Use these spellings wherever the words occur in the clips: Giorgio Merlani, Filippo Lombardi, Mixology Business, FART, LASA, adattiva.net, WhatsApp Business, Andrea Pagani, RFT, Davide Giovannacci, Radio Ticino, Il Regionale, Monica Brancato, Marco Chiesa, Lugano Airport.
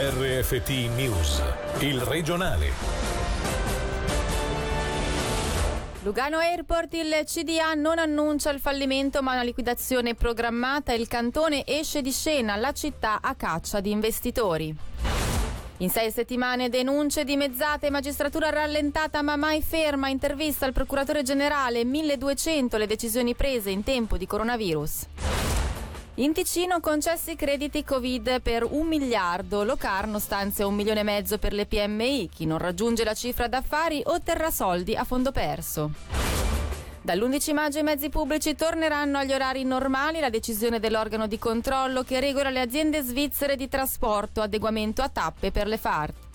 RFT News, il regionale. Lugano Airport, il CDA non annuncia il fallimento ma una liquidazione programmata, il cantone esce di scena, la città a caccia di investitori. In 6 settimane denunce dimezzate, magistratura rallentata ma mai ferma, intervista al procuratore generale, 1200 le decisioni prese in tempo di coronavirus. In Ticino concessi crediti Covid per 1 miliardo, Locarno stanzia 1,5 milioni per le PMI, chi non raggiunge la cifra d'affari otterrà soldi a fondo perso. Dall'11 maggio i mezzi pubblici torneranno agli orari normali, la decisione dell'organo di controllo che regola le aziende svizzere di trasporto, adeguamento a tappe per le FART.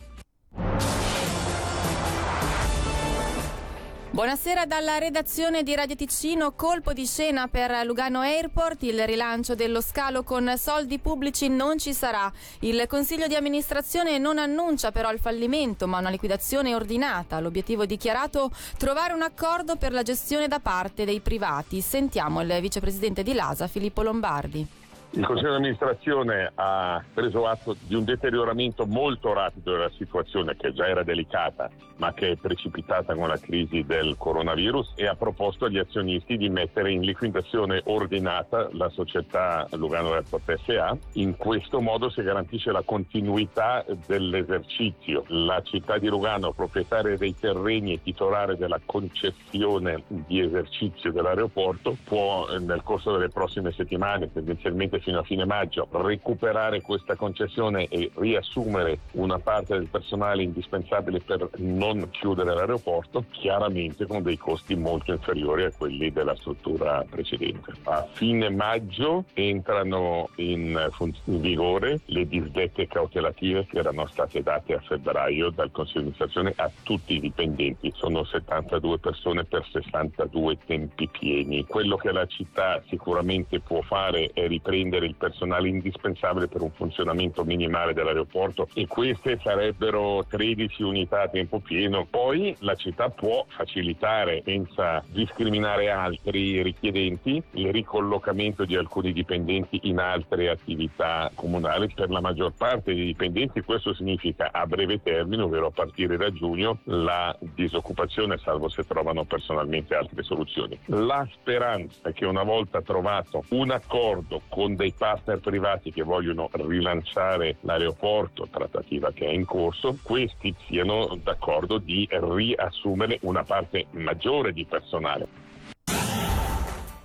Buonasera dalla redazione di Radio Ticino, colpo di scena per Lugano Airport, il rilancio dello scalo con soldi pubblici non ci sarà. Il Consiglio di amministrazione non annuncia però il fallimento ma una liquidazione ordinata. L'obiettivo dichiarato, trovare un accordo per la gestione da parte dei privati. Sentiamo il vicepresidente di LASA, Filippo Lombardi. Il Consiglio di amministrazione ha preso atto di un deterioramento molto rapido della situazione, che già era delicata ma che è precipitata con la crisi del coronavirus, e ha proposto agli azionisti di mettere in liquidazione ordinata la società Lugano Airport S.A. In questo modo si garantisce la continuità dell'esercizio. La città di Lugano, proprietaria dei terreni e titolare della concessione di esercizio dell'aeroporto, può nel corso delle prossime settimane, tendenzialmente fino a fine maggio, recuperare questa concessione e riassumere una parte del personale indispensabile per non chiudere l'aeroporto, chiaramente con dei costi molto inferiori a quelli della struttura precedente. A fine maggio entrano in vigore le disdette cautelative che erano state date a febbraio dal Consiglio di amministrazione a tutti i dipendenti. Sono 72 persone per 62 tempi pieni. Quello che la città sicuramente può fare è riprendere il personale indispensabile per un funzionamento minimale dell'aeroporto, e queste sarebbero 13 unità a tempo pieno. Poi la città può facilitare, senza discriminare altri richiedenti, il ricollocamento di alcuni dipendenti in altre attività comunali. Per la maggior parte dei dipendenti questo significa a breve termine, ovvero a partire da giugno, la disoccupazione, salvo se trovano personalmente altre soluzioni. La speranza è che una volta trovato un accordo con dei partner privati che vogliono rilanciare l'aeroporto, trattativa che è in corso, questi siano d'accordo di riassumere una parte maggiore di personale.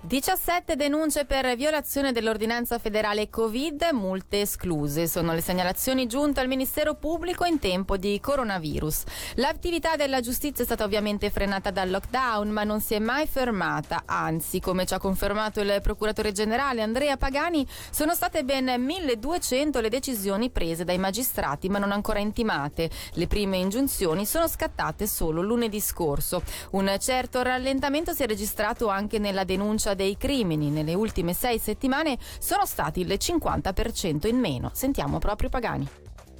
17 denunce per violazione dell'ordinanza federale Covid, multe escluse. Sono le segnalazioni giunte al Ministero Pubblico in tempo di coronavirus. L'attività della giustizia è stata ovviamente frenata dal lockdown, ma non si è mai fermata. Anzi, come ci ha confermato il procuratore generale Andrea Pagani, sono state ben 1200 le decisioni prese dai magistrati, ma non ancora intimate. Le prime ingiunzioni sono scattate solo lunedì scorso. Un certo rallentamento si è registrato anche nella denuncia dei crimini. Nelle ultime 6 settimane sono stati il 50% in meno. Sentiamo proprio Pagani.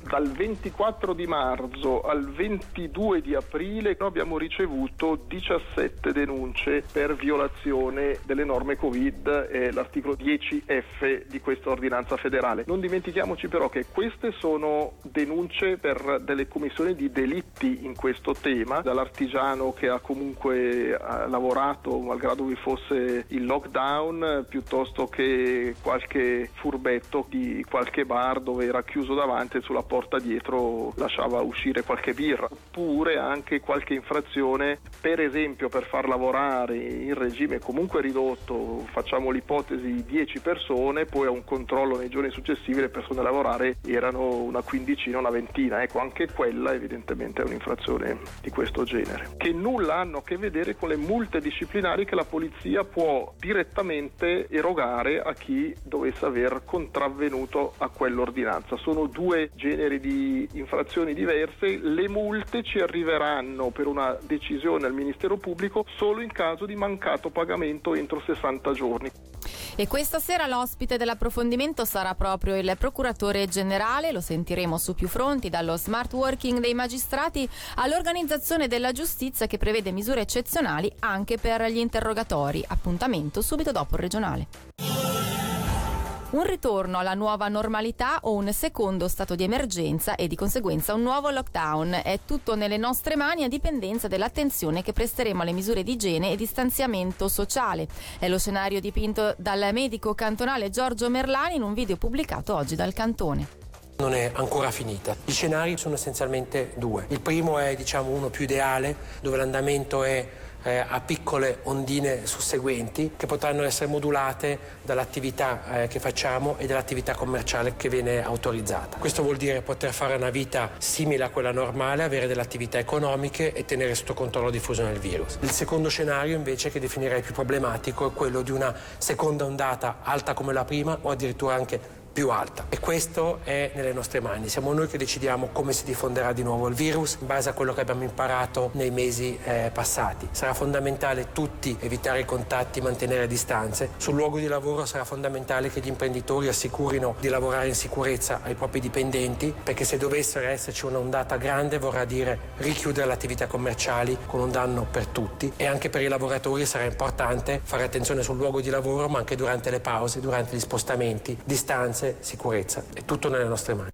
Dal 24 di marzo al 22 di aprile abbiamo ricevuto 17 denunce per violazione delle norme Covid e l'articolo 10F di questa ordinanza federale. Non dimentichiamoci però che queste sono denunce per delle commissioni di delitti in questo tema, dall'artigiano che ha comunque lavorato malgrado vi fosse il lockdown, piuttosto che qualche furbetto di qualche bar dove era chiuso davanti e sulla porta dietro lasciava uscire qualche birra, oppure anche qualche infrazione per esempio per far lavorare in regime comunque ridotto, facciamo l'ipotesi 10 persone, poi a un controllo nei giorni successivi le persone a lavorare erano una quindicina, una ventina. Ecco, anche quella evidentemente è un'infrazione di questo genere, che nulla hanno a che vedere con le multe disciplinari che la polizia può direttamente erogare a chi dovesse aver contravvenuto a quell'ordinanza. Sono due generi di infrazioni diverse. Le multe ci arriveranno per una decisione al Ministero Pubblico solo in caso di mancato pagamento entro 60 giorni. E questa sera l'ospite dell'approfondimento sarà proprio il procuratore generale, lo sentiremo su più fronti, dallo smart working dei magistrati all'organizzazione della giustizia che prevede misure eccezionali anche per gli interrogatori. Appuntamento subito dopo il regionale. un ritorno alla nuova normalità o un secondo stato di emergenza e di conseguenza un nuovo lockdown. È tutto nelle nostre mani a dipendenza dell'attenzione che presteremo alle misure di igiene e distanziamento sociale. È lo scenario dipinto dal medico cantonale Giorgio Merlani in un video pubblicato oggi dal Cantone. Non è ancora finita. Gli scenari sono essenzialmente due. Il primo è uno più ideale, dove l'andamento è a piccole ondine susseguenti che potranno essere modulate dall'attività che facciamo e dall'attività commerciale che viene autorizzata. Questo vuol dire poter fare una vita simile a quella normale, avere delle attività economiche e tenere sotto controllo la diffusione del virus. Il secondo scenario invece, che definirei più problematico, è quello di una seconda ondata alta come la prima o addirittura anche più alta, e questo è nelle nostre mani. Siamo noi che decidiamo come si diffonderà di nuovo il virus in base a quello che abbiamo imparato nei mesi passati. Sarà fondamentale tutti evitare i contatti, mantenere distanze. Sul luogo di lavoro sarà fondamentale che gli imprenditori assicurino di lavorare in sicurezza ai propri dipendenti, perché se dovessero esserci un'ondata grande vorrà dire richiudere le attività commerciali con un danno per tutti, e anche per i lavoratori sarà importante fare attenzione sul luogo di lavoro, ma anche durante le pause, durante gli spostamenti, distanze, sicurezza. È tutto nelle nostre mani.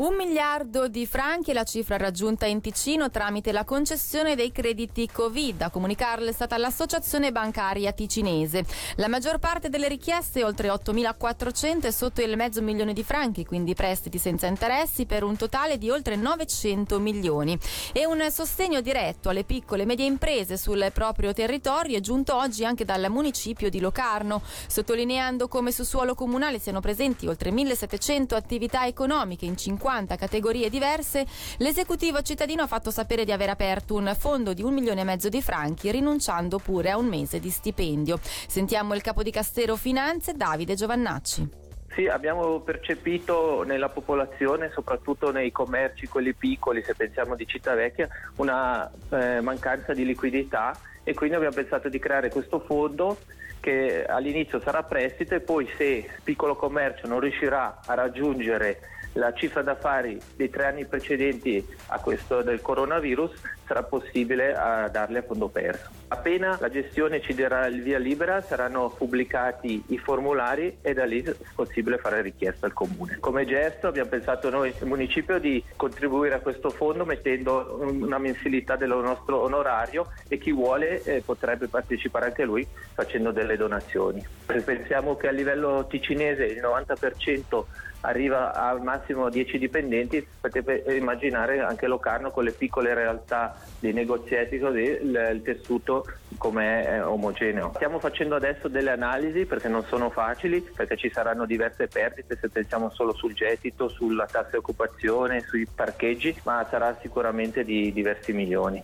1 miliardo di franchi è la cifra raggiunta in Ticino tramite la concessione dei crediti Covid. A comunicarlo è stata l'Associazione Bancaria Ticinese. La maggior parte delle richieste, oltre 8.400, è sotto il 500.000 franchi, quindi prestiti senza interessi per un totale di oltre 900 milioni. E un sostegno diretto alle piccole e medie imprese sul proprio territorio è giunto oggi anche dal municipio di Locarno, sottolineando come su suolo comunale siano presenti oltre 1.700 attività economiche in 50 categorie diverse. L'esecutivo cittadino ha fatto sapere di aver aperto un fondo di 1,5 milioni di franchi, rinunciando pure a un mese di stipendio. Sentiamo il capo di Dicastero Finanze, Davide Giovannacci. Sì, abbiamo percepito nella popolazione, soprattutto nei commerci, quelli piccoli, se pensiamo di Cittavecchia, una mancanza di liquidità, e quindi abbiamo pensato di creare questo fondo che all'inizio sarà prestito, e poi se il piccolo commercio non riuscirà a raggiungere la cifra d'affari dei 3 anni precedenti a questo del coronavirus, sarà possibile a darle a fondo perso. Appena la gestione ci darà il via libera, saranno pubblicati i formulari e da lì è possibile fare richiesta al comune. Come gesto abbiamo pensato noi, il municipio, di contribuire a questo fondo mettendo una mensilità del nostro onorario, e chi vuole potrebbe partecipare anche lui facendo delle donazioni. Pensiamo che a livello ticinese il 90% arriva al massimo a 10 dipendenti. Potete immaginare anche Locarno con le piccole realtà dei negozietti, così il tessuto com'è omogeneo. Stiamo facendo adesso delle analisi, perché non sono facili, perché ci saranno diverse perdite, se pensiamo solo sul gettito, sulla tassa di occupazione, sui parcheggi, ma sarà sicuramente di diversi milioni.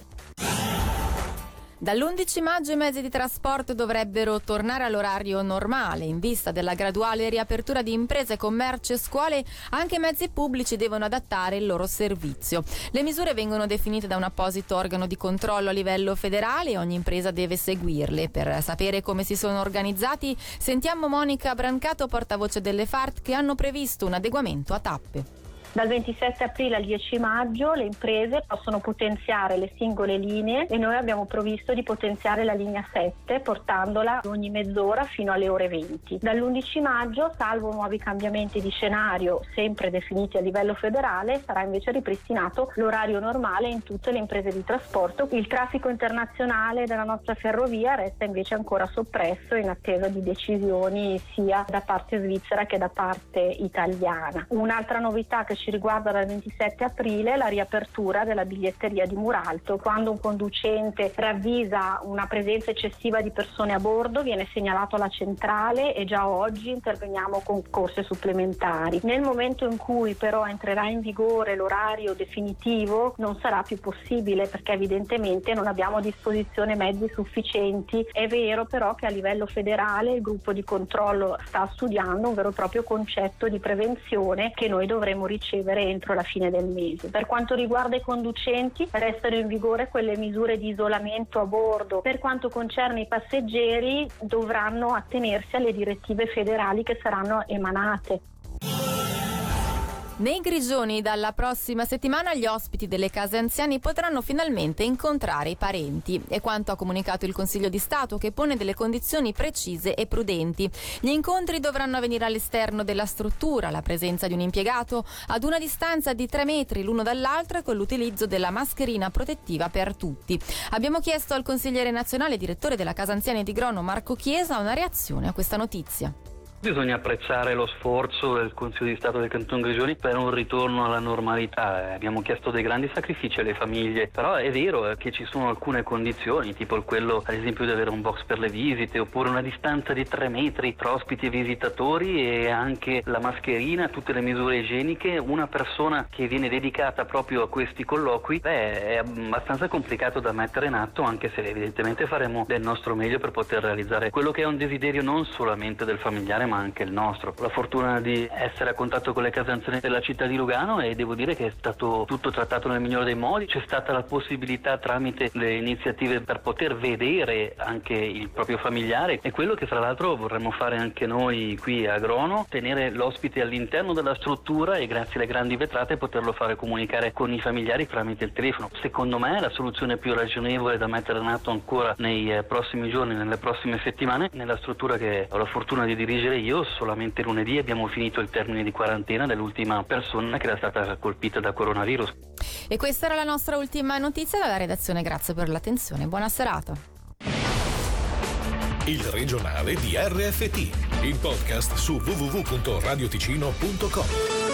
Dall'11 maggio i mezzi di trasporto dovrebbero tornare all'orario normale. In vista della graduale riapertura di imprese, commerci e scuole, anche i mezzi pubblici devono adattare il loro servizio. Le misure vengono definite da un apposito organo di controllo a livello federale e ogni impresa deve seguirle. Per sapere come si sono organizzati, sentiamo Monica Brancato, portavoce delle FART, che hanno previsto un adeguamento a tappe. Dal 27 aprile al 10 maggio le imprese possono potenziare le singole linee, e noi abbiamo provvisto di potenziare la linea 7 portandola ogni mezz'ora fino alle ore 20. Dall'11 maggio, salvo nuovi cambiamenti di scenario sempre definiti a livello federale, sarà invece ripristinato l'orario normale in tutte le imprese di trasporto. Il traffico internazionale della nostra ferrovia resta invece ancora soppresso in attesa di decisioni sia da parte svizzera che da parte italiana. Un'altra novità che ci riguarda dal 27 aprile la riapertura della biglietteria di Muralto. Quando un conducente ravvisa una presenza eccessiva di persone a bordo, viene segnalato alla centrale e già oggi interveniamo con corse supplementari. Nel momento in cui però entrerà in vigore l'orario definitivo, non sarà più possibile, perché evidentemente non abbiamo a disposizione mezzi sufficienti. È vero però che a livello federale il gruppo di controllo sta studiando un vero e proprio concetto di prevenzione che noi dovremo ricevere entro la fine del mese. Per quanto riguarda i conducenti, restano in vigore quelle misure di isolamento a bordo. Per quanto concerne i passeggeri, dovranno attenersi alle direttive federali che saranno emanate. Nei Grigioni dalla prossima settimana gli ospiti delle case anziani potranno finalmente incontrare i parenti. È quanto ha comunicato il Consiglio di Stato, che pone delle condizioni precise e prudenti. Gli incontri dovranno avvenire all'esterno della struttura, la presenza di un impiegato, ad una distanza di 3 metri l'uno dall'altro e con l'utilizzo della mascherina protettiva per tutti. Abbiamo chiesto al consigliere nazionale e direttore della Casa Anziani di Grono, Marco Chiesa, una reazione a questa notizia. Bisogna apprezzare lo sforzo del Consiglio di Stato del Canton Grigioni per un ritorno alla normalità. Abbiamo chiesto dei grandi sacrifici alle famiglie, però è vero che ci sono alcune condizioni, tipo quello ad esempio di avere un box per le visite, oppure una distanza di 3 metri tra ospiti e visitatori, e anche la mascherina, tutte le misure igieniche. Una persona che viene dedicata proprio a questi colloqui è abbastanza complicato da mettere in atto, anche se evidentemente faremo del nostro meglio per poter realizzare quello che è un desiderio non solamente del familiare, ma anche il nostro. La fortuna di essere a contatto con le case anziane della città di Lugano, e devo dire che è stato tutto trattato nel migliore dei modi. C'è stata la possibilità, tramite le iniziative, per poter vedere anche il proprio familiare, e quello che fra l'altro vorremmo fare anche noi qui a Grono, tenere l'ospite all'interno della struttura e grazie alle grandi vetrate poterlo fare comunicare con i familiari tramite il telefono. Secondo me è la soluzione più ragionevole da mettere in atto ancora nei prossimi giorni, nelle prossime settimane. Nella struttura che ho la fortuna di dirigere io, solamente lunedì abbiamo finito il termine di quarantena dell'ultima persona che era stata colpita da coronavirus. E questa era la nostra ultima notizia dalla redazione. Grazie per l'attenzione, buona serata. Il regionale di RFT, il podcast su www.radioticino.com.